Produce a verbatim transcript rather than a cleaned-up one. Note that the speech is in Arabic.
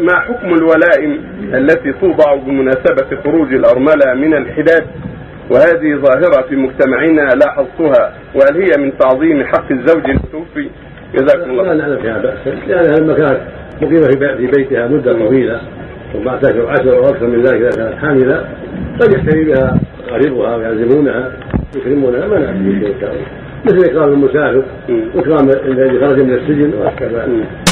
ما حكم الولائم التي توضع بمناسبة خروج الأرملة من الحداد؟ وهذه ظاهرة في مجتمعنا لاحظتها، وهل هي من تعظيم حق الزوج المتوفي؟ جزاكم الله. لا نعلم فيها بأس، لأنها المكان مقيمة في بيتها مدة طويلة ثم تعتكر عشر أو أكثر من ذلك إذا كانت حاملة، قد يشتري بها قريبها ويعزمونها يكرمونها ما نعرف به شيء، مثل إكرام المسافر وإكرام الذي خرج من السجن وهكذا.